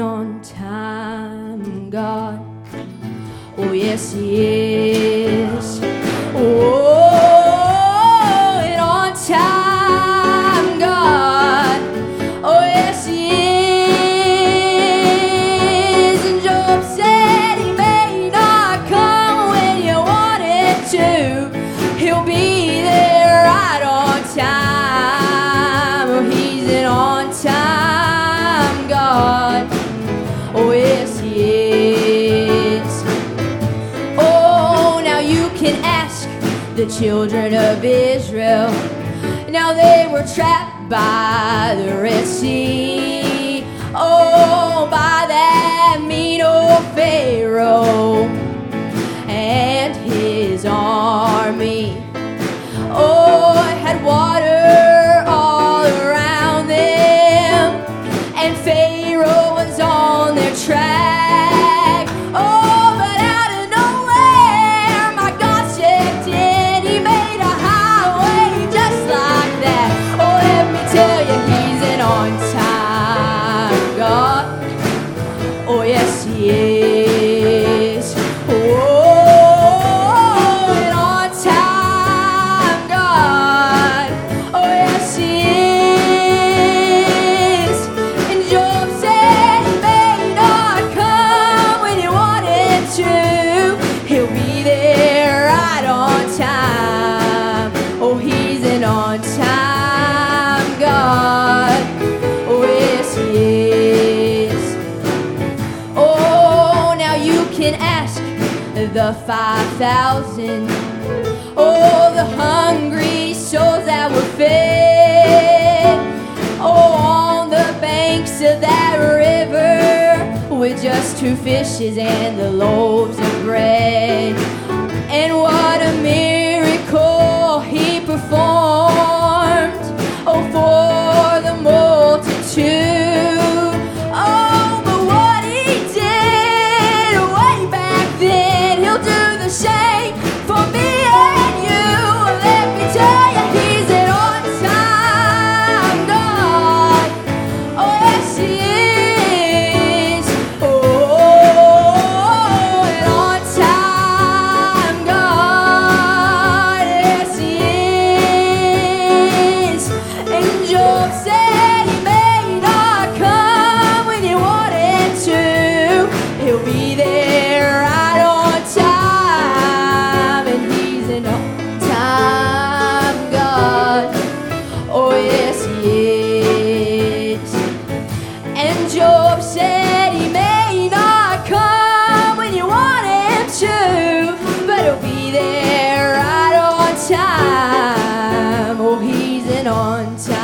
on time, God. Oh, yes, He is. Oh, and on time, God. Oh, yes, He is. And Job said He may not come when you want Him to. He'll be there right on time. Oh, He's an on time, God. Oh, yes, He is. Oh, now you can ask the children of Israel. Now they were trapped by the Red Sea. Oh, by that mean old Pharaoh and his army. Oh, it had water all around them, and Pharaoh was on their track. Oh, but out of nowhere, my God stepped in. He made a highway just like that. Oh, let me tell you, He's an on-time God. Oh, yes, He is. Oh, an on-time God. Oh, yes, He is. And Job said He may not come when you want Him to. He'll be there right on time. Oh, He's an on-time God. Oh, yes, He is. Oh, now you can ask the 5,000. Oh, the hungry souls that were fed. Oh, on the banks of that river with just 2 fishes and the loaves of bread. And what a miracle He performed, oh, for the multitude. Oh, but what He did way back then, He'll do the same for me and you. Let me tell you, He's an on-time God. Oh, yes, He is. Oh, an on-time God. Yes, He is. And Job said He may not come when you want Him to. He'll be there right on time. And He's an on-time God. Oh, yes, He is. And Job said He may not come when you want Him to, but He'll be there right on time. Oh, He's an on-time